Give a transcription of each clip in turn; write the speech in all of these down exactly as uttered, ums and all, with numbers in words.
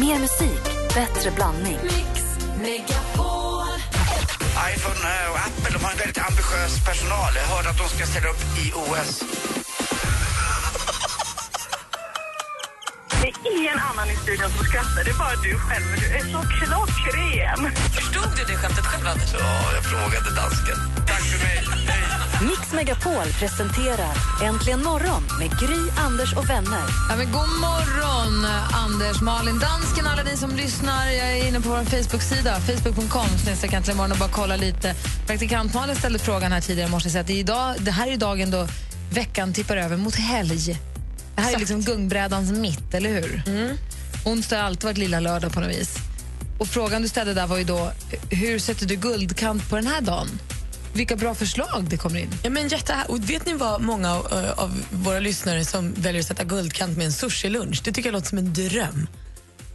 Mer musik, bättre blandning. Mix Megapol. iPhone och Apple, de har en väldigt ambitiös personal. Jag hörde att de ska ställa upp i O S. Det är ingen annan i studion som skrattar. Det är bara du själv. Du är så klockren. Förstod du det skämtet själv, Anders? Ja, jag frågade dansken. Tack för mig. Mix Megapol presenterar Äntligen morgon med Gry, Anders och vänner. Ja, men god morgon, Anders, Malin, dansken, alla ni som lyssnar. Jag är inne på vår Facebook-sida, facebook punkt com. Så äntligen morgon och bara kolla lite. Praktikant Malin ställde frågan här tidigare. Måste säga att det, är idag, det här är dagen då veckan tippar över mot helg. Det här är liksom gungbrädans mitt, eller hur? Mm. Onsdag har alltid varit lilla lördag på något vis. Och frågan du ställde där var ju då, hur sätter du guldkant på den här dagen? Vilka bra förslag det kommer in. Ja, men jätte, och vet ni vad många av, av våra lyssnare som väljer att sätta guldkant med en sushi-lunch? Det tycker jag låter som en dröm.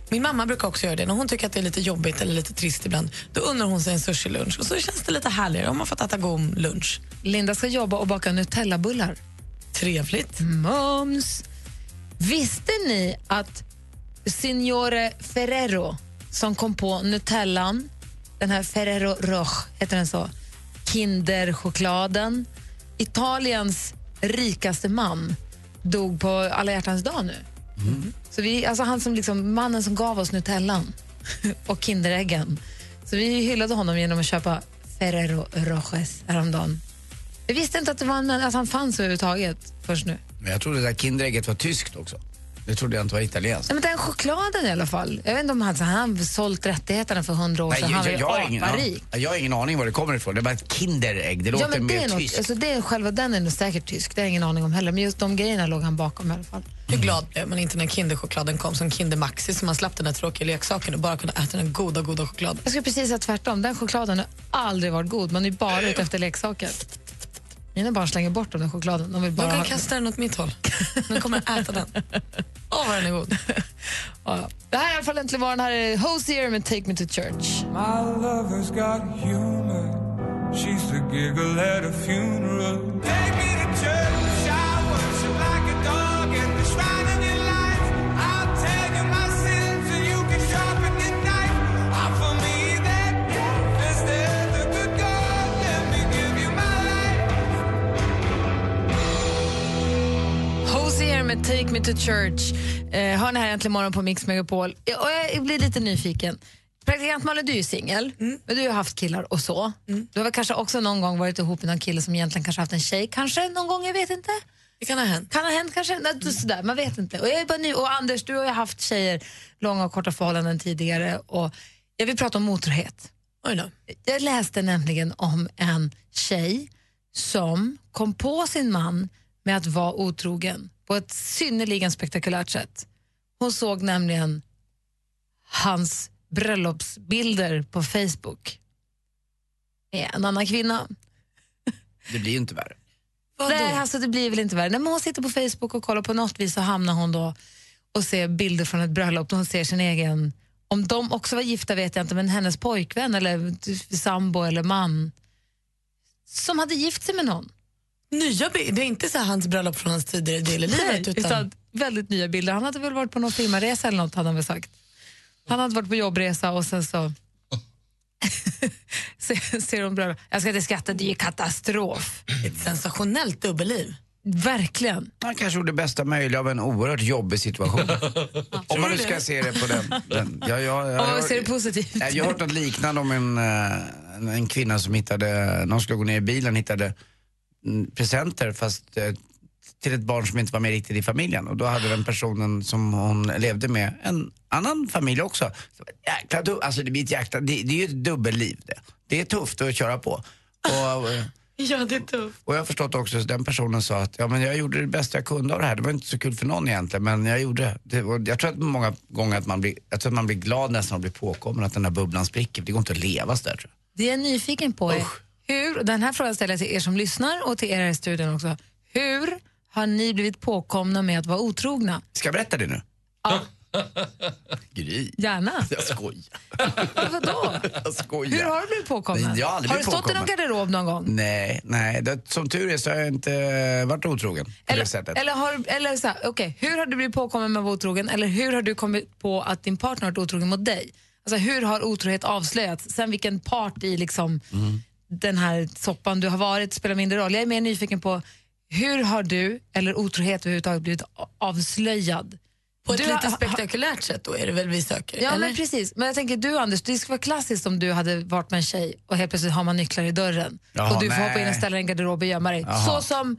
Min mamma brukar också göra det. När hon tycker att det är lite jobbigt eller lite trist ibland, då undrar hon sig en sushi-lunch. Och så känns det lite härligare om man får äta god lunch. Linda ska jobba och baka Nutella-bullar. Trevligt. Moms. Visste ni att Signore Ferrero, som kom på Nutellan, den här Ferrero Rocher, heter den så, Kinderchokladen, Italiens rikaste man, dog på alla hjärtans dag nu. Mm. Så vi, alltså han som liksom, mannen som gav oss Nutellan och Kinderäggen. Så vi hyllade honom genom att köpa Ferrero Rochers häromdagen. Jag visste inte att, det var en, att han fanns överhuvudtaget först nu. Men jag trodde det där Kinderägget var tyskt också. Det trodde jag inte var italienskt. Ja, men den chokladen i alla fall. Jag vet inte om han, så han sålt rättigheterna för hundra år sedan. Nej, jag, han jag, var ju aparik. Jag, jag har ingen aning var det kommer ifrån. Det är bara ett Kinderägg. Det låter ja, mer något, tyskt. Alltså det, själva den är nog säkert tysk. Det har jag ingen aning om heller. Men just de grejerna låg han bakom i alla fall. Hur mm. glad blev man inte när kinderchokladen kom som Kinder Maxi, så man slapp den där tråkiga leksaken och bara kunde äta den goda, goda chokladen. Jag skulle precis säga tvärtom. Den chokladen har aldrig varit god. Man är bara ute efter leksaken. Mina barn slänger bort den chokladen. De vill bara... Jag kan kasta den åt mitt håll. De kommer att äta den. Åh, oh, vad den är god. Ja. Det här är i alla fall äntligen morgon. Här är Hosier med Take Me to Church. My lover's got humor. She's the giggle at a funeral. Take me to church. I worship like a dog in the shrine of your life. I'll tell you my sins so you can sharpen your knife. Offer me that death is there. Med Take Me to Church. Eh, hör ni här äntligen morgon på Mix Megapol. Jag, och jag blir lite nyfiken. Praktikant Malin, du är ju singel. Mm. Men du har haft killar och så. Mm. Du har väl kanske också någon gång varit ihop med någon kille som egentligen kanske haft en tjej. Kanske någon gång, jag vet inte. Det kan ha hänt. Kan ha hänt kanske. Nej, mm. sådär, man vet inte. Och, jag är bara ny. Och Anders, du har ju haft tjejer, långa och korta förhållanden tidigare. Och jag vill prata om motorhet. Oj då. Jag läste nämligen om en tjej som kom på sin man med att vara otrogen på ett synnerligen spektakulärt sätt. Hon såg nämligen hans bröllopsbilder på Facebook med en annan kvinna. Det blir ju inte värre. Nej, alltså det blir väl inte värre. Nej, men hon sitter på Facebook och kollar på något vis, så hamnar hon då och ser bilder från ett bröllop då hon ser sin egen... Om de också var gifta vet jag inte, men hennes pojkvän eller sambo eller man som hade gift sig med någon. Nya bilder, det är inte så här hans bröllop från hans tidigare del i livet. Utan... utan väldigt nya bilder. Han hade väl varit på någon firmaresa eller något, hade han väl sagt. Han hade varit på jobbresa och sen så ser hon bröllop. Jag ska inte skratta, det är ju katastrof. Ett sensationellt dubbelliv. Verkligen. Han kanske gjorde det bästa möjliga av en oerhört jobbig situation. Om man nu ska se det på den. den. Jag, jag, jag, jag, ser det positivt. Jag, jag har hört något liknande om en, en kvinna som hittade, någon skulle gå ner i bilen, hittade presenter fast eh, till ett barn som inte var med riktigt i familjen, och då hade den personen som hon levde med en annan familj också. Så, jäkla du, alltså det blir ett jäkla, det, det är ju ett dubbelliv det. Det är tufft att köra på. Och, ja, det är tufft. Och jag har förstått också att den personen sa att ja, men jag gjorde det bästa jag kunde av det här. Det var inte så kul för någon egentligen, men jag gjorde det. Och jag tror att många gånger att man blir, jag tror att man blir glad nästan att bli påkommen, att den här bubblan spricker. Det går inte att leva så där, tror jag. Det är jag nyfiken på. Usch. Hur, den här frågan ställer jag till er som lyssnar och till er i studion också. Hur har ni blivit påkomna med att vara otrogna? Ska jag berätta det nu? Ja. Gry. Gärna. Jag skojar. Vadå? Jag skojar. Hur har du blivit påkommen? Nej, jag har aldrig har du stått påkommen. I någon garderob någon gång? Nej, nej. Det, som tur är så har jag inte varit otrogen. Eller, det eller, har, eller så här, okej. Okay. Hur har du blivit påkommen med att vara otrogen? Eller hur har du kommit på att din partner har varit otrogen mot dig? Alltså hur har otrohet avslöjats? Sen vilken part i liksom mm. den här soppan du har varit spelar mindre roll. Jag är mer nyfiken på hur har du, eller otrohet överhuvudtaget, blivit avslöjad? På ett du lite har, spektakulärt ha, sätt då är det väl vi söker? Ja, eller? Men precis. Men jag tänker du Anders, det skulle vara klassiskt om du hade varit med en tjej och helt plötsligt har man nycklar i dörren. Jaha, och du får nej. hoppa in och ställa en garderob och gömma dig. Jaha. Så som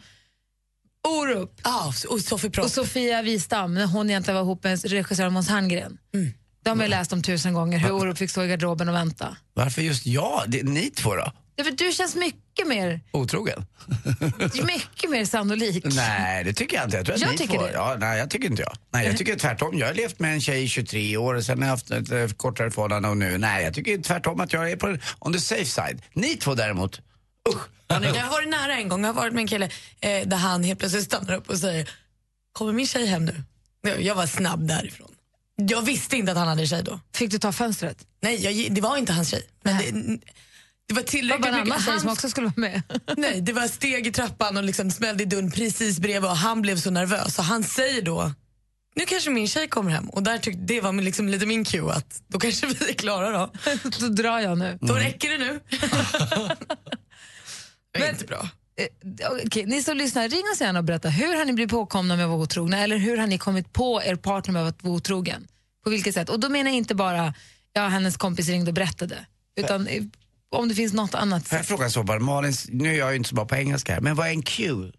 Europe ah, och, och Sofia Wistam när hon egentligen var ihop med regissören Måns Herngren. Mm. De har jag läst om tusen gånger hur Europe fick stå i garderoben och vänta. Varför just jag? Det är ni två då? Ja, för du känns mycket mer... otrogen. Mycket mer sannolik. Nej, det tycker jag inte. Jag, tror att jag ni tycker får. Det. Ja, nej, jag tycker inte jag. Nej, jag tycker tvärtom. Jag har levt med en tjej i tjugotre år och sen har jag haft ett äh, kortare förhållande och nu. Nej, jag tycker tvärtom att jag är på on the safe side. Ni två däremot. Usch. Uh, jag har varit nära en gång. Jag har varit med en kille eh, där han helt plötsligt stannar upp och säger kommer min tjej hem nu? Jag var snabb därifrån. Jag visste inte att han hade en tjej då. Fick du ta fönstret? Nej, jag, det var inte hans tjej. Men det, det var tillräckligt var mycket. Hans... som också skulle vara med. Nej, det var steg i trappan och liksom smällde i dörren precis bredvid och han blev så nervös. Så han säger då, nu kanske min tjej kommer hem. Och där tyckte det var liksom lite min cue att då kanske vi är klara då. Då drar jag nu. Mm. Då räcker det nu. Det är men, inte bra. Okay, ni som lyssnar, ring oss gärna och berätta hur har ni blivit påkomna med att vara otrogna eller hur har ni kommit på er partner med att vara otrogen? På vilket sätt? Och då menar jag inte bara ja, hennes kompis ringde och berättade utan F- om det finns något annat sätt. Jag frågar så bara, Malin, nu är jag ju inte så bra på engelska här, men vad är en cue?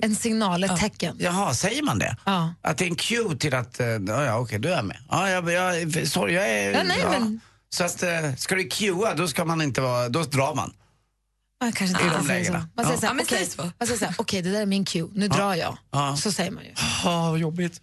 En signal, ett ja. tecken. Jaha, säger man det? Ja. Att det är en cue till att, ja okej, du är med. Ja, jag, jag, sorry, jag är... Ja, nej, ja. Men... Så att, ska du cuea, då ska man inte vara, då drar man. Man kanske inte ah, säger så. Man säger såhär, ja. okej, okay, så. så okay, det där är min cue, nu ah. drar jag. Ah. Så säger man ju. Ah, vad jobbigt.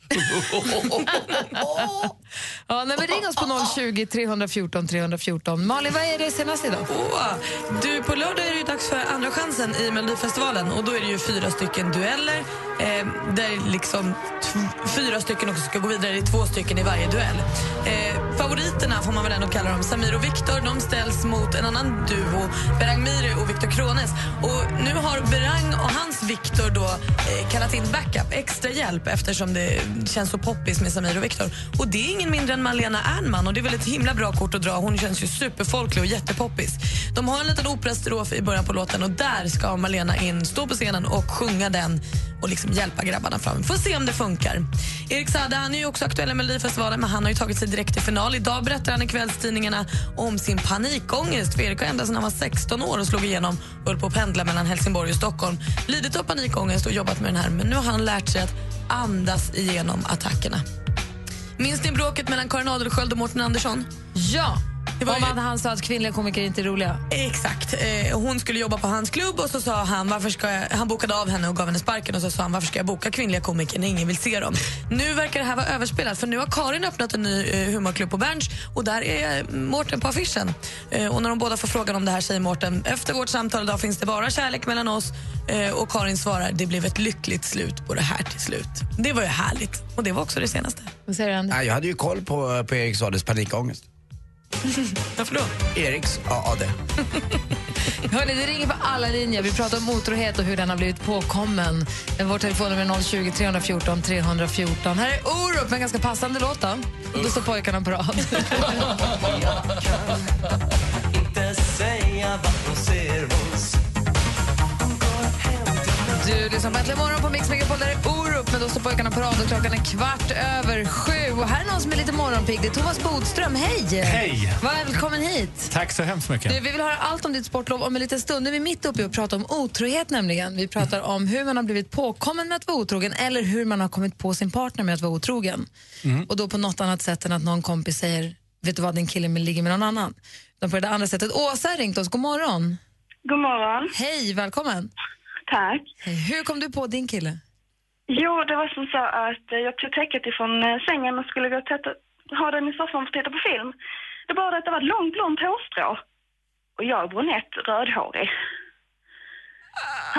Ja, när vi ringer oss på noll tjugo, tre fjorton, tre fjorton. Malin, vad är det senast idag? Oh, du, på lördag är det ju dags för andra chansen i Melodifestivalen. Och då är det ju fyra stycken dueller. Eh, där liksom t- fyra stycken också ska gå vidare. Det är två stycken i varje duell. Eh, favoriterna får man väl ändå kalla dem. Samir och Viktor, de ställs mot en annan duo. Behrang Miri och Viktor Krones. Och nu har Behrang och hans Viktor då eh, kallat in backup, extra hjälp, eftersom det känns så poppis med Samir och Viktor. Och det är ingen mindre än Malena Ernman och det är väl ett himla bra kort att dra. Hon känns ju superfolklig och jättepoppis. De har en liten operastrof i början på låten och där ska Malena in, stå på scenen och sjunga den och liksom hjälpa grabbarna fram. Får se om det funkar. Erik Sade, han är ju också aktuell i Melodifestivalen, men han har ju tagit sig direkt till final. Idag berättar han i kvällstidningarna om sin panikångest. För Erik har ända sedan han var sexton år och slog igenom och höll på att pendla mellan Helsingborg och Stockholm. Lidit av panikångest och jobbat med den här, men nu har han lärt sig att andas igenom attackerna. Minns ni bråket mellan Karin Adelskjöld och Mårten Andersson? Ja! Det var om ju... han sa att kvinnliga komiker är inte roliga. Exakt. Eh, hon skulle jobba på hans klubb och så sa han, varför ska jag... han bokade av henne och gav henne sparken och så sa han, varför ska jag boka kvinnliga komiker när ingen vill se dem? Nu verkar det här vara överspelat för nu har Karin öppnat en ny eh, humorklubb på Berns och där är Mårten på affischen. Eh, och när de båda får frågan om det här säger Mårten, efter vårt samtal idag finns det bara kärlek mellan oss eh, och Karin svarar, det blev ett lyckligt slut på det här till slut. Det var ju härligt och det var också det senaste. Vad säger du, Anders? Jag hade ju koll på, på Erik Sades panikångest. Varför då? Eriks A A D. Hörrni, det ringer på alla linjer. Vi pratar om otrohet och hur den har blivit påkommen. Vår telefonnummer är noll tjugo, tre fjorton, tre fjorton. Här är Europe, en ganska passande låt då. Usch. Då står pojkarna på rad. Jag kan inte säga vad hon ser oss. Du lyssnar på Äntligen morgon på Mix Megapol, där är Europe, men då står pojkarna på rad och klockan är kvart över sju. Och här är någon som är lite morgonpigg, det är Thomas Bodström, hej! Hej! Välkommen hit! Tack så hemskt mycket. Du, vi vill höra allt om ditt sportlov om en liten stund. Nu är vi mitt uppe och pratar om otrohet nämligen. Vi pratar om hur man har blivit påkommen med att vara otrogen eller hur man har kommit på sin partner med att vara otrogen. Mm. Och då på något annat sätt än att någon kompis säger, vet du vad, din kille ligger med någon annan. De på det andra sättet. Åsa har ringt oss, god morgon! God morgon! Hej, välkommen! Tack. Hur kom du på din kille? Jo, det var som så att jag tog täcket ifrån sängen och skulle gå och titta, ha den i soffan för att titta på film. Det var bara att det var ett långt, långt hårstrå. Och jag är brunett, rödhårig.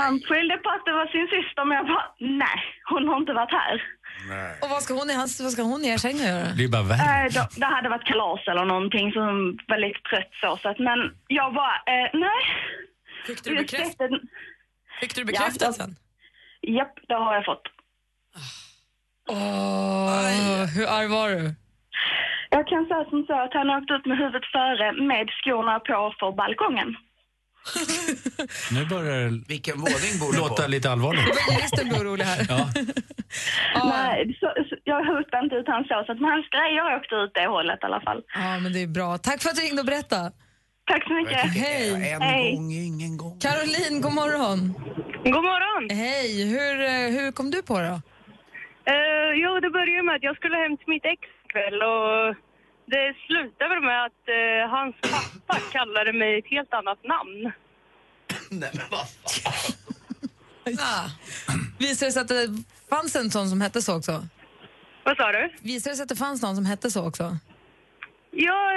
Han skyllde på att det var sin syster, men jag bara, nej, hon har inte varit här. Nej. Och vad ska hon i hans, vad ska hon i er säng göra? Det är bara värre. Eh, då, det hade varit kalas eller någonting, så hon var lite trött så, så att, men jag bara, eh, nej. Fick du bekräftat? Fick du bekräftat sen? Japp, det har jag fått. Åh, oh, hur arg var du? Jag kan säga som så att han åkte ut med huvudet före med skorna på för balkongen. Nu börjar vilken våning bor låta på? Lite allvarligt. Ministern blir orolig här. Ja. Ah. Nej, så, så, jag hotade inte ut han så, så att man skrev, jag åkte ut det hållet i alla fall. Ja, ah, men det är bra. Tack för att du ringde och berättade. Tack så mycket. Hej. En Hej. Gång, ingen gång. Caroline, god morgon. God morgon. Hej, hur, hur kom du på då? Uh, jo, det började med att jag skulle hem till mitt ex kväll och det slutade med att uh, hans pappa kallade mig ett helt annat namn. Nej men vad fan? Ah. Visade det sig att det fanns en sån som hette så också? Vad sa du? Visade det sig att det fanns någon som hette så också? Ja,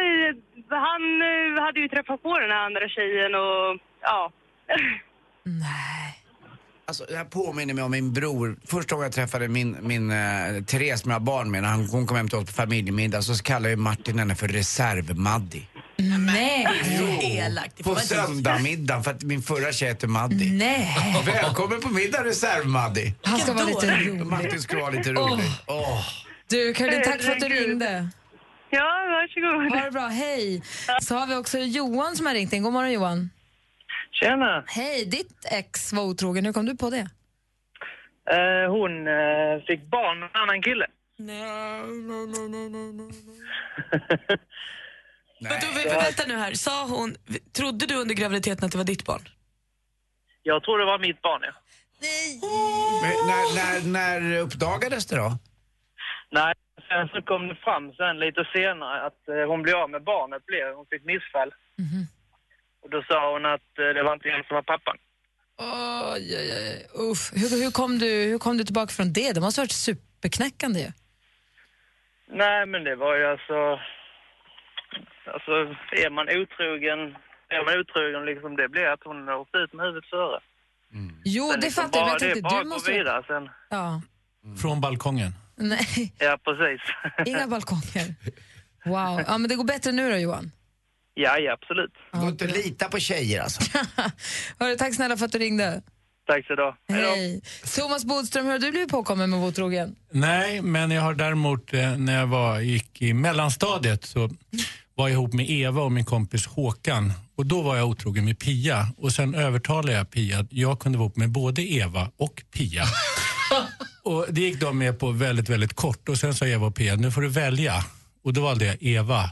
han uh, hade ju träffat på den här andra tjejen och ja. Nej. Alltså, det här påminner mig om min bror. Första gången jag träffade min, min eh, Therese, mina barn med, när han, hon kom hem till oss på familjemiddag, så kallade ju Martin henne för reserv-Maddi. Nej! Jo, på söndag-middagen, för att min förra tjej heter Maddi. Nej! Välkommen på middag, reserv-Maddi. Han ska vara lite rolig. Martin ska vara lite rolig. Oh. Oh. Du, Karin, tack för att du ringde. Ja, varsågod. Ha det bra, hej. Så har vi också Johan som har ringt in. God morgon, Johan. Tjena. Hej, ditt ex var otrogen. Hur kom du på det? Uh, hon uh, fick barn med en annan kille. Nej, nej, nej, nej, nej. nej. Vänta, vänta nu här. Sa hon, trodde du under graviditeten att det var ditt barn? Jag tror det var mitt barn, ja. Nej. Oh. Men när, när, när uppdagades det då? Nej, sen så kom det fram sen lite senare att hon blev av med barnet. Blev. Hon fick missfall. Mhm. Och då sa hon att det var inte jag som var pappan. Oh, yeah, yeah. Uff. Hur, hur, kom du, hur kom du tillbaka från det? Det måste ha varit superknäckande ju. Nej, men det var ju alltså... Alltså, är man otrogen... Är man otrogen liksom, det blir att hon åkte ut med huvudet före. Mm. Jo, sen det liksom fattar jag. Det är bara du måste... gå vidare sen. Ja. Mm. Från balkongen? Nej. Ja, precis. Inga balkonger. Wow. Ja, men det går bättre nu då, Johan. Ja, ja, absolut. Du får inte lita på tjejer alltså. Hörru, tack snälla för att du ringde. Tack så då. Hej. Thomas Bodström, hur har du blivit påkommen med otrogen? Nej, men jag har däremot när jag var, gick i mellanstadiet så var jag ihop med Eva och min kompis Håkan. Och då var jag otrogen med Pia. Och sen övertalade jag Pia att jag kunde vara ihop med både Eva och Pia. Och det gick de med på väldigt, väldigt kort. Och sen sa Eva och Pia, nu får du välja. Och då valde jag Eva.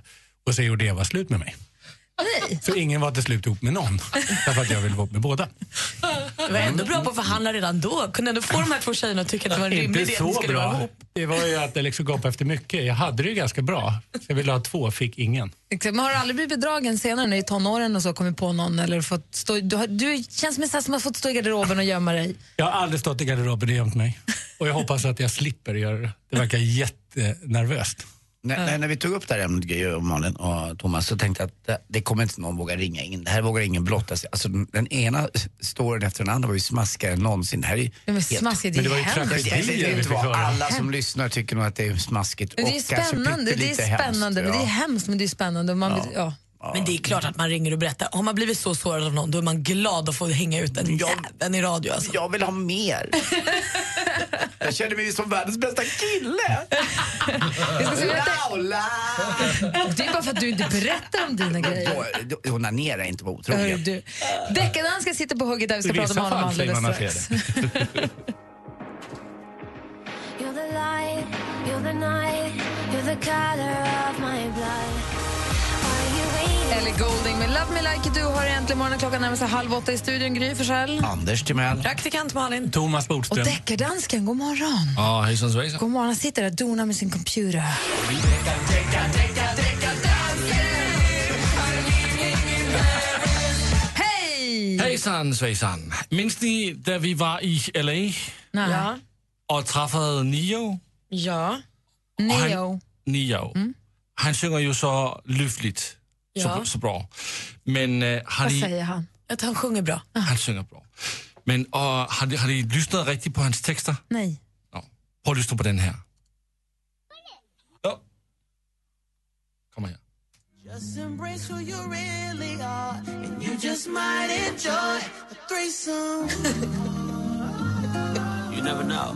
Och så gjorde Eva slut med mig. Nej. Så ingen var till slut ihop med någon. Därför att jag ville vara med båda. Det var ändå bra på att förhandla redan då. Kunde ändå få de här två tjejerna att tycka att det var en rimlig idé. Inte så bra. Det var ju att jag liksom gapade efter mycket. Jag hade det ju ganska bra. Så jag ville ha två, fick ingen. Men har du aldrig blivit bedragen senare när i tonåren och så kommit på någon? Eller fått stå, du, har, du känns som att du har fått stå i garderoben och gömma dig. Jag har aldrig stått i garderoben och gömt mig. Och jag hoppas att jag slipper göra det. Det verkar jättenervöst. När, när, när vi tog upp det här ämnet, Malin och Thomas, så tänkte jag att det, det kommer inte någon våga ringa in. Det här vågar ingen blotta sig. Alltså den ena storyn efter den andra var ju smaskare än någonsin. Det här är ju men, smaskigt, det, men det var ju tragedier. Det, det, det, det var alla som lyssnar tycker nog att det är smaskigt. Men det är spännande, det är spännande. Men det är hemskt, men det är spännande. Man, ja. Ja. Men det är klart att man ringer och berättar. Har man blivit så sårad av någon, då är man glad att få hänga ut den jäveln i radio. Alltså. Jag vill ha mer. Jag känner mig som världens bästa kille. Laula! Det är bara för att du inte berättar om dina grejer. Hon är inte på otrogen. Däckadan ska sitta på hugget där vi ska prata med honom alldeles strax. You're the light, you're the night, you're the color of my blood. Ellie Goulding med Love Me Like Du har egentligen morgonen klockan närmare sig halv åtta i studion. Gry Forssell. Anders Timell. Praktikant Malin. Thomas Bodström. Och deckardansken, god morgon. Ja, hejsan svejsan. God morgon, han sitter där och donar med sin computer. Hej! Hejsan svejsan. Minns ni där vi var i L A? Ja. Och träffade Ne-Yo? Ja. Ne-Yo. Ne-Yo. Mm. Han sjunger ju så lyftligt. Ja. Så, så bra. Men, uh, han Vad säger han? Att han sjunger bra. Han sjunger bra. Men og har de, har de lyssnat rigtigt på hans tekster? Nej. Nå. Prøv at lyssna på den her. Nå. Kom her. Just embrace who you really are, and you just might enjoy a threesome. You never know.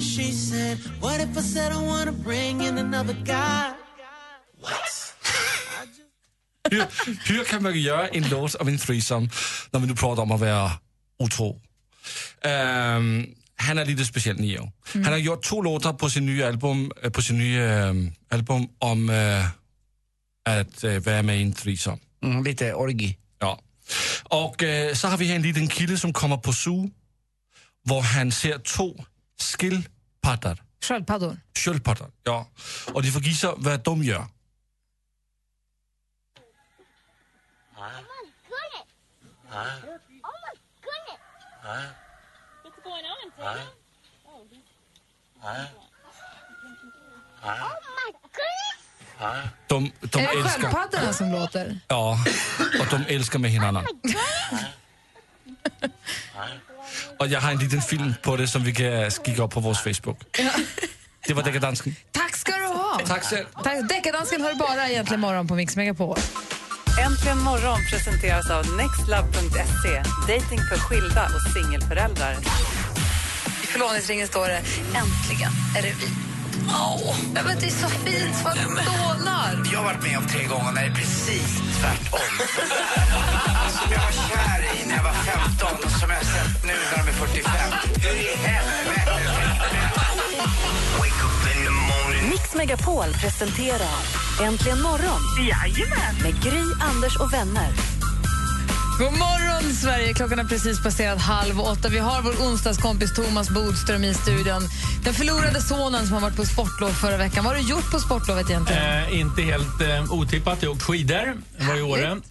She said, what if I said I want to bring in another guy? What? Hur, hur kan man göra en låt av en threesome när vi nu pratar om att vara otro? Um, han är lite speciell, Ne-Yo. Mm. Han har gjort två låtar på sin nya album, på sin nya, um, album om uh, att uh, vara med i en threesome. Mm, lite orgi. Ja. Och uh, så har vi här en liten kille som kommer på zoo, där han ser två skillpaddor. Sköldpaddor. Sköldpaddor, ja. Och de får gissa vad de gör. Huh? Oh my goodness! Huh? What's going on, Taylor? Huh? Huh? Oh my goodness! Huh? De, de är det sköldpaddorna som låter? Ja, och de älskar med hinarna. Och jag har en liten film på det som vi kan skicka upp på vår Facebook. Det var Deckardansken. Tack ska du ha! Tack så mycket. Deckardansken hör bara egentligen morgon på Mix Megapol. Äntligen morgon presenteras av nextlab punkt se. Dating för skilda och singelföräldrar. I förlovningsringen står det: äntligen är det vi. Åh, men det är så fint, vad dånar. Jag har varit med om tre gånger när det är precis tvärtom. Som jag var kär i när jag var femton och som jag har sett nu när de är fyrtiofem. Hur i helvete? Wake up in the morning. Mix Megapol presenterar Äntligen morgon. Jajamän. Med Gry, Anders och vänner. God morgon, Sverige. Klockan är precis passerat halv åtta. Vi har vår onsdagskompis Thomas Bodström i studion. Den förlorade sonen som har varit på sportlov förra veckan. Vad har du gjort på sportlovet egentligen? Eh, inte helt eh, otippat. Jag åkt skidor. Det var i åren.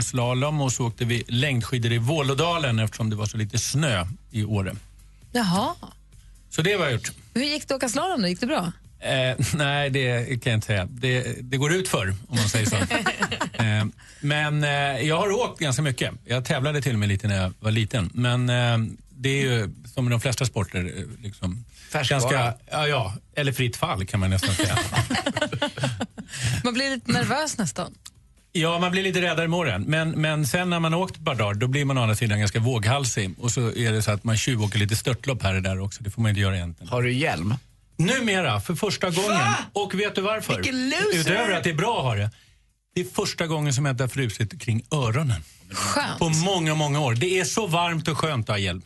Slalom, och så åkte vi längdskidor i Vålådalen eftersom det var så lite snö i åren. Jaha. Så det var jag gjort. Hur gick det att åka slalom då? Gick det bra? Eh, nej, det kan jag inte säga. Det, det går ut för, om man säger så. eh, men eh, jag har åkt ganska mycket. Jag tävlade till och med lite när jag var liten. Men eh, det är ju som de flesta sporter. Liksom, ganska, ja, ja, eller fritt fall kan man nästan säga. Man blir lite nervös nästan. Ja, man blir lite räddare i morgon. Men, men sen när man har åkt bardard, då blir man å andra sidan ganska våghalsig. Och så är det så att man tjuvåker lite störtlopp här och där också. Det får man inte göra egentligen. Har du hjälm? Numera, för första gången. Va? Och vet du varför? Utöver att det är bra att ha det. Det är första gången som jag inte har frusit kring öronen. Skönt. På många, många år. Det är så varmt och skönt att ha hjälp.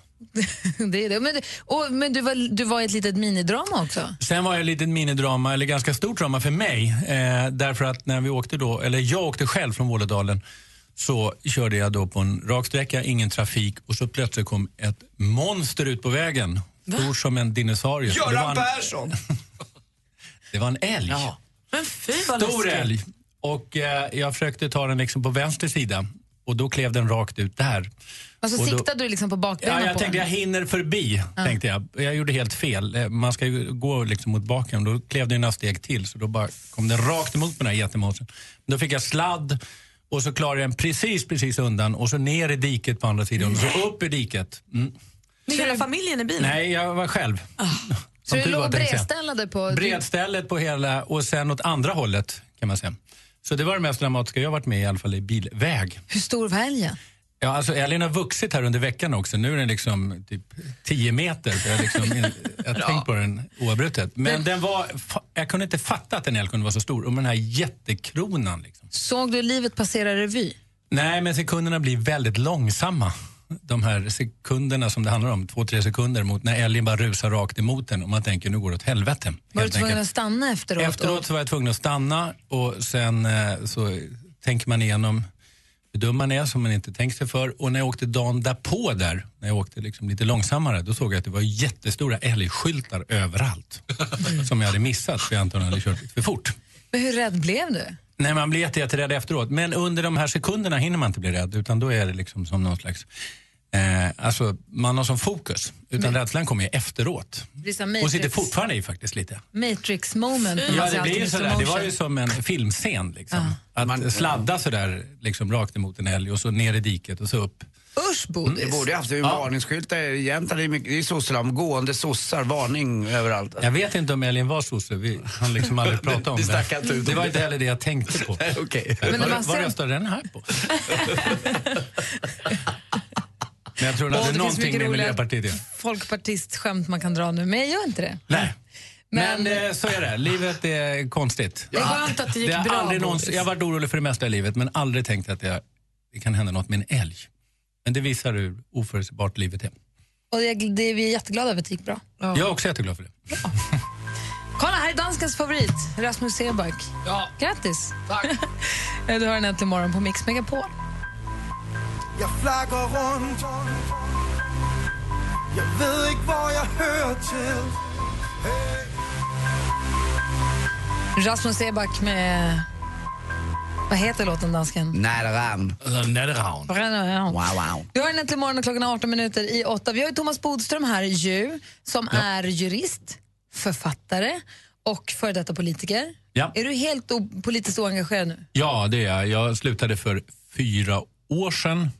Det är det. Men, du, och, men du, var, du var ett litet minidrama också? Sen var jag ett litet minidrama, eller ganska stort drama för mig. Eh, därför att när vi åkte då, eller jag åkte själv från Vålådalen, så körde jag då på en raksträcka, ingen trafik. Och så plötsligt kom ett monster ut på vägen. Stor som en dinosaurie. Göran Persson! Det var en älg. Ja. Men fy, vad stor läskig älg. Och eh, jag försökte ta den liksom på vänster sida. Och då klev den rakt ut där. Alltså då siktade du liksom på bakbenen? Ja, jag på tänkte den. Jag hinner förbi, ja. tänkte jag. Jag gjorde helt fel. Man ska ju gå liksom mot baken. Då klev den några steg till. Så då bara kom den rakt emot på den här jättemonsen. Då fick jag sladd. Och så klarade jag den precis, precis undan. Och så ner i diket på andra sidan. Och så upp i diket. Mm. Med hela familjen i bilen? Nej, jag var själv. Oh. Så du låg bredställade på? Bredstället på hela, och sen åt andra hållet kan man säga. Så det var det mest dramatiska jag har varit med i, i alla fall i bilväg. Hur stor var älgen? Ja, alltså älgen har vuxit här under veckan också. Nu är den liksom typ tio meter. Jag, liksom, jag har tänkt på den oavbrutet. Men den, den var, jag kunde inte fatta att en älg kunde vara så stor. Och med den här jättekronan liksom. Såg du livet passera revy? Nej, men sekunderna blir väldigt långsamma. De här sekunderna som det handlar om, två, tre sekunder mot när älgen bara rusar rakt emot den och man tänker, nu går det åt helvete. Var du tvungen att stanna efteråt? Efteråt så var jag tvungen att stanna, och sen så tänker man igenom hur dum man är som man inte tänkt sig för. Och när jag åkte dagen därpå där, när jag åkte liksom lite långsammare, då såg jag att det var jättestora älgskyltar överallt. Mm. Som jag hade missat för jag antagligen hade kört lite för fort. Men hur rädd blev du? Nej, man blir jätte, jätterädd efteråt. Men under de här sekunderna hinner man inte bli rädd, utan då är det liksom som någon slags Eh, alltså man har som fokus. Utan Men. rädslan kommer ju efteråt. Och sitter fortfarande i faktiskt lite Matrix moment. Ja, det blir ju sådär. Det var ju som en filmscen liksom. ah. Att man sladda sådär liksom rakt emot en älg och så ner i diket och så upp. Usch, bodis. Mm. Det borde ju haft en varningsskylt där jämt. Det är sosslam, gående sossar, varning överallt. Jag vet inte om Elin var sosse. Vi han liksom aldrig pratat om det. Det, det. det var inte heller det jag tänkte på. Nej, okay. Men vad sen... röstar den här på? Men jag tror att oh, det är någonting med Miljöpartiet. Ja. Folkpartist skämt man kan dra nu, men jag gör inte det. Nej. Men, men så är det. Livet är konstigt. Det är skönt att det gick det bra. Någonsin, jag har varit orolig för det mesta i livet, men aldrig tänkt att jag, det kan hända något med en älg. Men det visar hur oförutsägbart livet är. Och jag, det är vi jätteglada över att det gick bra. Ja. Jag är också jätteglad för det. Ja. Kolla, här är danskans favorit, Rasmus Seebach. Ja. Grattis. Tack. Du har en äntligen morgon på Mix Megapol. Jag flaggar runt. Jag vet inte vad jag hör till. Hey. Rasmus Seebach med... Vad heter låten, dansken? Näraran. Näraran. Wow, wow. Du har en äntligen morgon och klockan är arton minuter i åtta. Vi har ju Thomas Bodström här ju, som ja. är jurist, författare och före detta politiker. Ja. Är du helt o- politiskt oengagerad nu? Ja, det är jag. Jag slutade för fyra år sedan.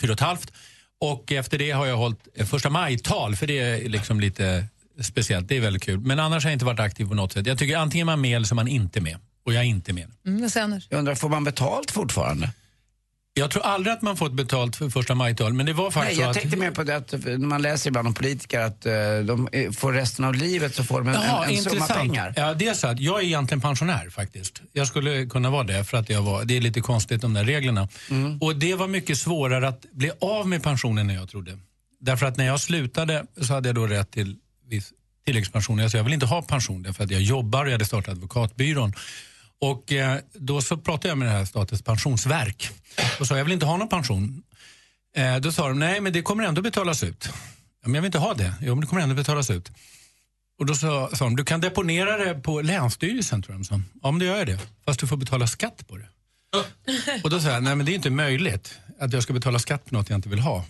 Fyra och ett halvt. Och efter det har jag hållit första majtal, för det är liksom lite speciellt. Det är väldigt kul. Men annars har jag inte varit aktiv på något sätt. Jag tycker antingen man är med eller så man inte med. Och jag är inte med. Mm, jag, jag undrar, får man betalt fortfarande? Jag tror aldrig att man fått betalt för första majtal, men det var faktiskt... Nej, jag att... tänkte mer på det att när man läser ibland om politiker att de får resten av livet så får de en, ja, en, en summa pengar. Ja, det är så att jag är egentligen pensionär faktiskt. Jag skulle kunna vara det för att jag var... Det är lite konstigt de där reglerna. Mm. Och det var mycket svårare att bli av med pensionen än jag trodde. Därför att när jag slutade så hade jag då rätt till viss tilläggspension. Alltså jag vill inte ha pension därför att jag jobbar och jag hade startat advokatbyrån. Och eh, då så pratade jag med det här Statens pensionsverk. Och sa, jag vill inte ha någon pension. Eh, då sa de, nej men det kommer ändå betalas ut. Ja, men jag vill inte ha det. Jo, men det kommer ändå betalas ut. Och då sa, sa de, du kan deponera det på Länsstyrelsen, tror de. Så. Ja, men det gör jag det. Fast du får betala skatt på det. Och då sa jag, nej men det är inte möjligt att jag ska betala skatt på något jag inte vill ha.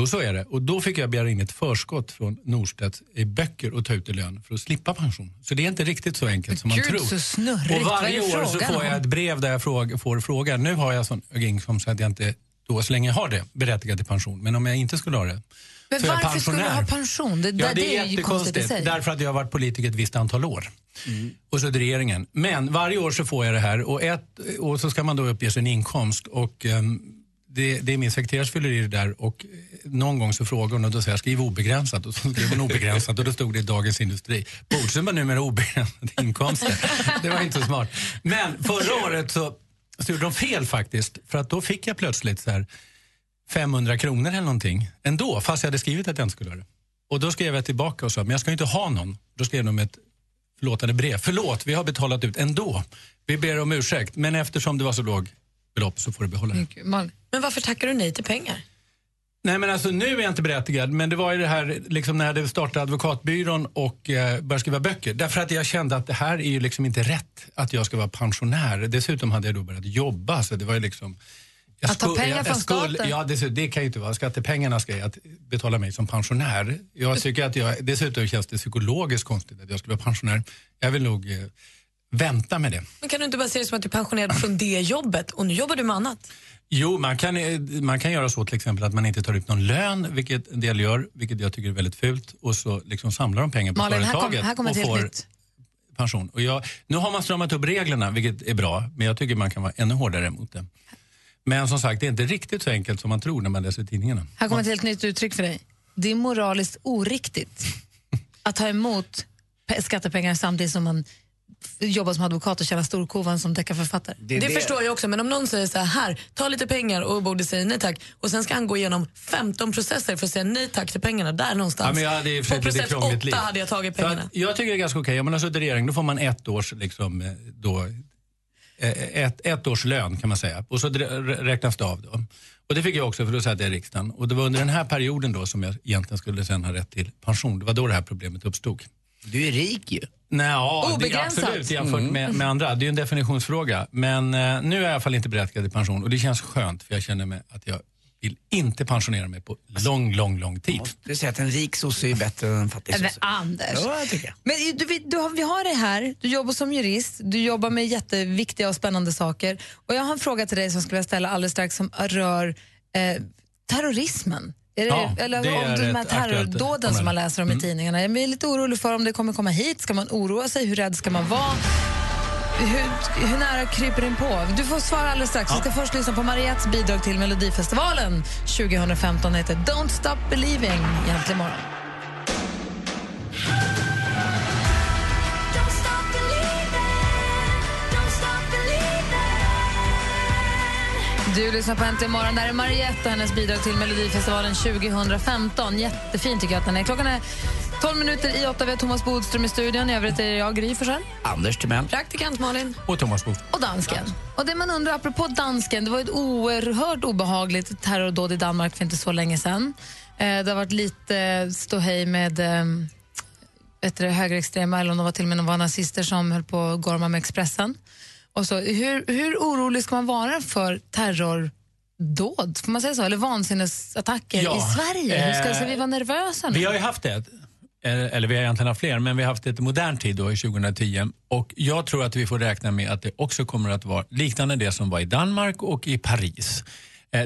Jo, så är det. Och då fick jag begära in ett förskott från Norstedt i böcker och ta ut i lön för att slippa pension. Så det är inte riktigt så enkelt som Gud, man tror. Så snurrigt. Och varje år så får jag ett brev där jag fråga, får fråga. Nu har jag sån inkomst så att jag inte då så länge har det berättigad till pension. Men om jag inte skulle ha det men så är jag pensionär. Men varför skulle du ha pension? Det, där, ja, det, det är, är ju konstigt. Därför att jag har varit politiker ett visst antal år. Mm. Och så till regeringen. Men varje år så får jag det här. Och, ett, och så ska man då uppge sin inkomst och... Um, Det, det är min sekreterares fyller i det där och någon gång så frågar hon och då säger jag skriv obegränsat och så skrev hon obegränsat och då stod det i Dagens Industri. Bodström var numera obegränsade inkomster. Det var inte så smart. Men förra året så, så gjorde de fel faktiskt för att då fick jag plötsligt så här femhundra kronor eller någonting ändå fast jag hade skrivit att jag inte skulle ha det. Och då skrev jag tillbaka och sa men jag ska ju inte ha någon. Då skrev de ett förlåtande brev. Förlåt, vi har betalat ut ändå. Vi ber om ursäkt men eftersom det var så låg belopp så får du behålla det. Men varför tackar du nej till pengar? Nej men alltså nu är jag inte berättigad men det var ju det här liksom när jag hade startat advokatbyrån och eh, började skriva böcker därför att jag kände att det här är ju liksom inte rätt att jag ska vara pensionär. Dessutom hade jag då börjat jobba så det var ju liksom jag att ta pengar jag, jag från staten? Skulle, ja dessutom, det kan ju inte vara skattepengarna ska jag betala mig som pensionär. Jag tycker att jag dessutom känns det psykologiskt konstigt att jag skulle vara pensionär. Jag vill nog... Eh, vänta med det. Men kan du inte bara se det som att du är pensionerad från det jobbet och nu jobbar du med annat? Jo, man kan, man kan göra så till exempel att man inte tar ut någon lön, vilket en del gör, vilket jag tycker är väldigt fult. Och så liksom samlar de pengar på Malin, företaget här kom, här kom och får nytt. Pension. Och jag, nu har man stramat upp reglerna, vilket är bra, men jag tycker man kan vara ännu hårdare mot det. Men som sagt, det är inte riktigt så enkelt som man tror när man läser tidningarna. Här kommer ett helt nytt uttryck för dig. Det är moraliskt oriktigt att ta emot skattepengar samtidigt som man... jobba som advokat och tjäna storkovan som deckarförfattare. Det, det, det förstår jag också, men om någon säger så här, ta lite pengar och borde säga nej tack och sen ska han gå igenom femton processer för att säga nej tack till pengarna där någonstans. Ja, men på process åtta hade jag tagit pengarna. Att, jag tycker det är ganska okej. Om man har suttit i regering då får man ett års liksom då ett, ett års lön kan man säga och så räknas det av då. Och det fick jag också för då satt jag i riksdagen och det var under den här perioden då som jag egentligen skulle sen ha rätt till pension. Det var då det här problemet uppstod. Du är rik ju. Nej, ja, det är absolut jämfört med, med andra. Det är ju en definitionsfråga. Men eh, nu är jag i alla fall inte berättigad till pension. Och det känns skönt för jag känner mig att jag vill inte pensionera mig på lång, lång, lång tid. Du säger att en rik sosse är bättre än en fattig sosse. Men Anders. Ja, jag tycker jag. Men du, du har, vi har det här. Du jobbar som jurist. Du jobbar med jätteviktiga och spännande saker. Och jag har en fråga till dig som skulle jag ställa alldeles strax som rör eh, terrorismen. Är det, ja, eller det om de här terrordåden som man läser om mm. i tidningarna. Jag är lite orolig för om det kommer komma hit. Ska man oroa sig? Hur rädd ska man vara? Hur, hur nära kryper den på? Du får svara alldeles strax. Ja. Vi ska först lyssna på Mariettes bidrag till Melodifestivalen tjugohundrafemton. Heter Don't Stop Believing. Egentligen morgon. Don't stop believing. Don't stop believing. Du lyssnar på Äntligen morgon. Där är Marietta, hennes bidrag till Melodifestivalen tjugohundrafemton. Jättefint tycker jag att den är. Klockan är tolv minuter i åtta. Vi har Thomas Bodström i studion. I övrigt är jag, Gry Forssell. Anders Timell. Praktikant Malin. Och Thomas Bodström. Och dansken. Och det man undrar, apropå dansken, det var ett oerhört obehagligt terrordåd i Danmark för inte så länge sedan. Det har varit lite ståhej med högerextrema, eller om det var till och med några nazister som höll på att gorma med Expressen. Och så, hur, hur orolig ska man vara för terror? Dåd, får man säga så? Eller vansinnesattacker ja, i Sverige? Hur ska, ska vi vara nervösa nu? Vi har ju haft det, eller vi har egentligen haft fler, men vi har haft ett modern tid då i tjugohundratio. Och jag tror att vi får räkna med att det också kommer att vara liknande det som var i Danmark och i Paris.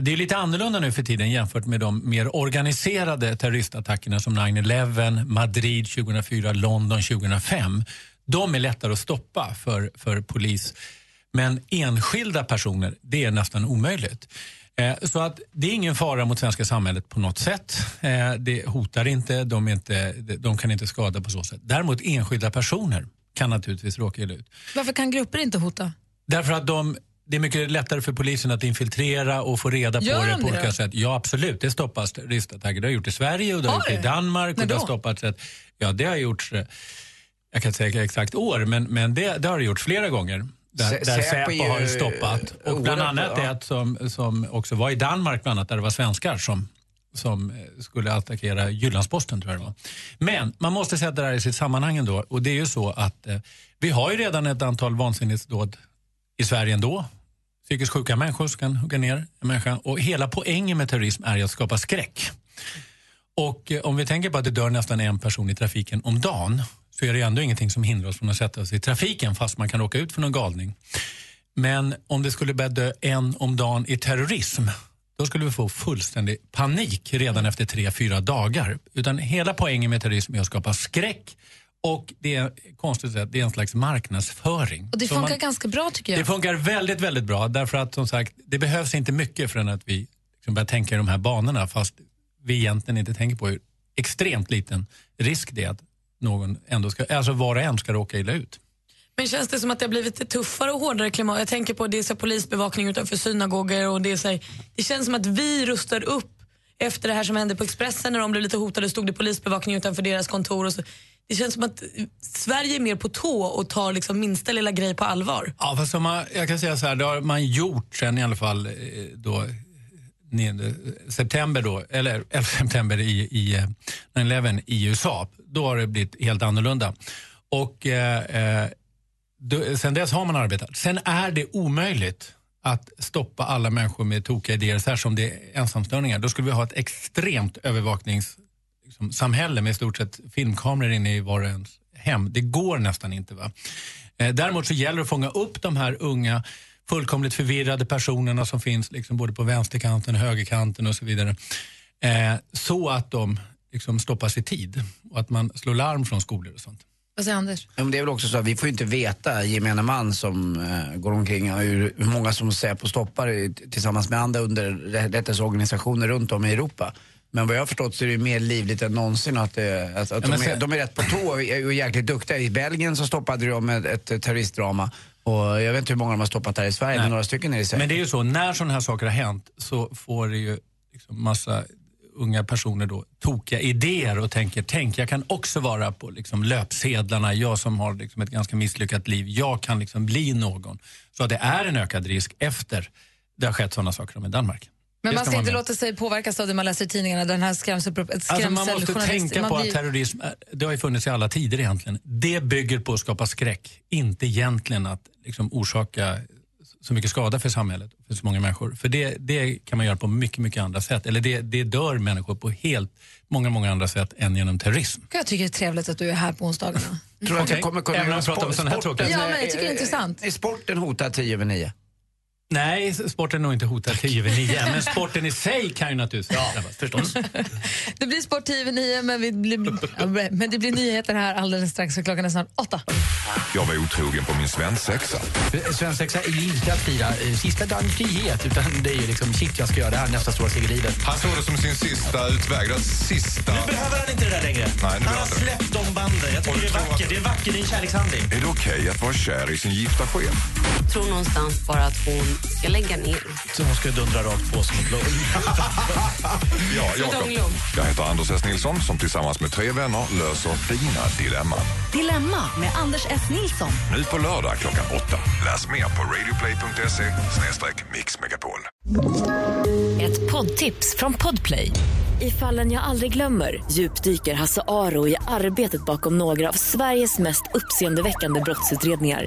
Det är lite annorlunda nu för tiden jämfört med de mer organiserade terroristattackerna som nio elva, Madrid tjugohundrafyra, London tjugohundrafem. De är lättare att stoppa för, för polis. Men enskilda personer, det är nästan omöjligt. Så att det är ingen fara mot svenska samhället på något sätt. Det hotar inte, de, är inte, de kan inte skada på så sätt. Däremot enskilda personer kan naturligtvis råka illa ut. Varför kan grupper inte hota? Därför att de, det är mycket lättare för polisen att infiltrera och få reda på Gör det på olika det? sätt. Ja, absolut. Det stoppas terroristattacker. Det har gjort i Sverige och det har, har gjort i Danmark. Och det har stoppats ett, ja, det har gjorts, jag kan inte säga exakt år, men, men det, det har gjorts flera gånger. Där, där Säpo har stoppat. Och bland annat det som, som också var i Danmark, bland annat där det var svenskar som, som skulle attackera Jyllandsposten, tror jag det var. Men man måste sätta det här i sitt sammanhang ändå. Och det är ju så att eh, vi har ju redan ett antal vansinnesdåd i Sverige ändå. Psykiskt sjuka människor som kan hugga ner en människa. Och hela poängen med terrorism är att skapa skräck. Och eh, om vi tänker på att det dör nästan en person i trafiken om dagen, så är det ändå ingenting som hindrar oss från att sätta oss i trafiken fast man kan åka ut för någon galning. Men om det skulle börja dö en om dagen i terrorism, då skulle vi få fullständig panik redan efter tre, fyra dagar. Utan hela poängen med terrorism är att skapa skräck. Och det är konstigt att det är en slags marknadsföring. Och det funkar man, ganska bra tycker jag. Det funkar väldigt, väldigt bra. Därför att som sagt, det behövs inte mycket förrän att vi liksom börjar tänka i de här banorna. Fast vi egentligen inte tänker på hur extremt liten risk det är att någon ändå ska, alltså var och en ska råka illa ut. Men känns det som att det har blivit ett tuffare och hårdare klimat? Jag tänker på det är så polisbevakning utanför synagoger och det är så, det känns som att vi rustar upp efter det här som hände på Expressen när de blev lite hotade och stod det polisbevakning utanför deras kontor och så. Det känns som att Sverige är mer på tå och tar liksom minsta lilla grej på allvar. Ja, fast som man, jag kan säga så här, det har man gjort sen i alla fall då september då, eller elfte september i, i nio elva i U S A, då har det blivit helt annorlunda. Och eh, då, sen dess har man arbetat. Sen är det omöjligt att stoppa alla människor med tokiga idéer, så här som det är ensamstörningar. Då skulle vi ha ett extremt övervakningssamhälle liksom, med i stort sett filmkameror inne i var ens hem. Det går nästan inte va. Eh, däremot så gäller det att fånga upp de här unga fullkomligt förvirrade personerna som finns liksom både på vänsterkanten och högerkanten och så vidare. Eh, så att de liksom stoppas i tid och att man slår larm från skolor och sånt. Vad säger Anders? Ja, men det är väl också så att vi får inte veta gemene man som eh, går omkring hur, hur många som Säpo stoppar tillsammans med andra underrättelseorganisationer runt om i Europa. Men vad jag har förstått så är det mer livligt än någonsin att, det, att, att ja, de, är, se... de är rätt på tå och är jäkligt duktiga. I Belgien så stoppade de med ett, ett terroristdrama. Och jag vet inte hur många de har stoppat här i Sverige, men några stycken är det säkert. Men det är ju så, när sådana här saker har hänt så får det ju liksom massa unga personer då tokiga idéer och tänker, tänk jag kan också vara på liksom löpsedlarna, jag som har liksom ett ganska misslyckat liv, jag kan liksom bli någon. Så det är en ökad risk efter det har skett sådana saker om i Danmark. Men man ska, ska man inte med. låta sig påverkas av det man läser i tidningarna, den här skrämselpropagandan. Alltså man måste tänka man på blir... att terrorism, det har ju funnits i alla tider egentligen. Det bygger på att skapa skräck, inte egentligen att liksom orsaka så mycket skada för samhället, för så många människor. För det, det kan man göra på mycket, mycket andra sätt. Eller det, det dör människor på helt många, många andra sätt än genom terrorism. Jag tycker det är trevligt att du är här på onsdagarna. Tror du att jag kommer kunna även göra sport, om sån här sporten? Ja, men jag tycker det är intressant. Är sporten hotad tio över nio? Nej, sporten är nog inte hotad tio över nio, men sporten i sig kan ju naturligtvis. Ja, förstås. Det blir sport tio över nio, men, vi blir, men det blir nyheter här alldeles strax, för klockan är snart åtta. Jag var otrogen på min svensexa. Svensexa är ju inte att fira sista dagen frihet, utan det är ju liksom shit, jag ska göra det här nästa stora segerlivet. Han såg det som sin sista utväg, den sista... Nu behöver han inte det där längre. Nej, han har släppt de banden. Jag tycker det är vackert, det är vackert i en kärlekshandling. Är det okej okay att vara kär i sin gifta sken? Jag tror någonstans bara att hon... Jag lägger ner. Så hon ska dundra rakt på som en blå. Ja, Jakob. Jag heter Anders S. Nilsson som tillsammans med tre vänner löser fina dilemman. Dilemma med Anders S. Nilsson. Nu på lördag klockan åtta. Läs mer på radioplay.se snedstreck Mix Megapol. Ett poddtips från Podplay. I Fallen jag aldrig glömmer djupdyker Hasse Aro i arbetet bakom några av Sveriges mest uppseendeväckande brottsutredningar.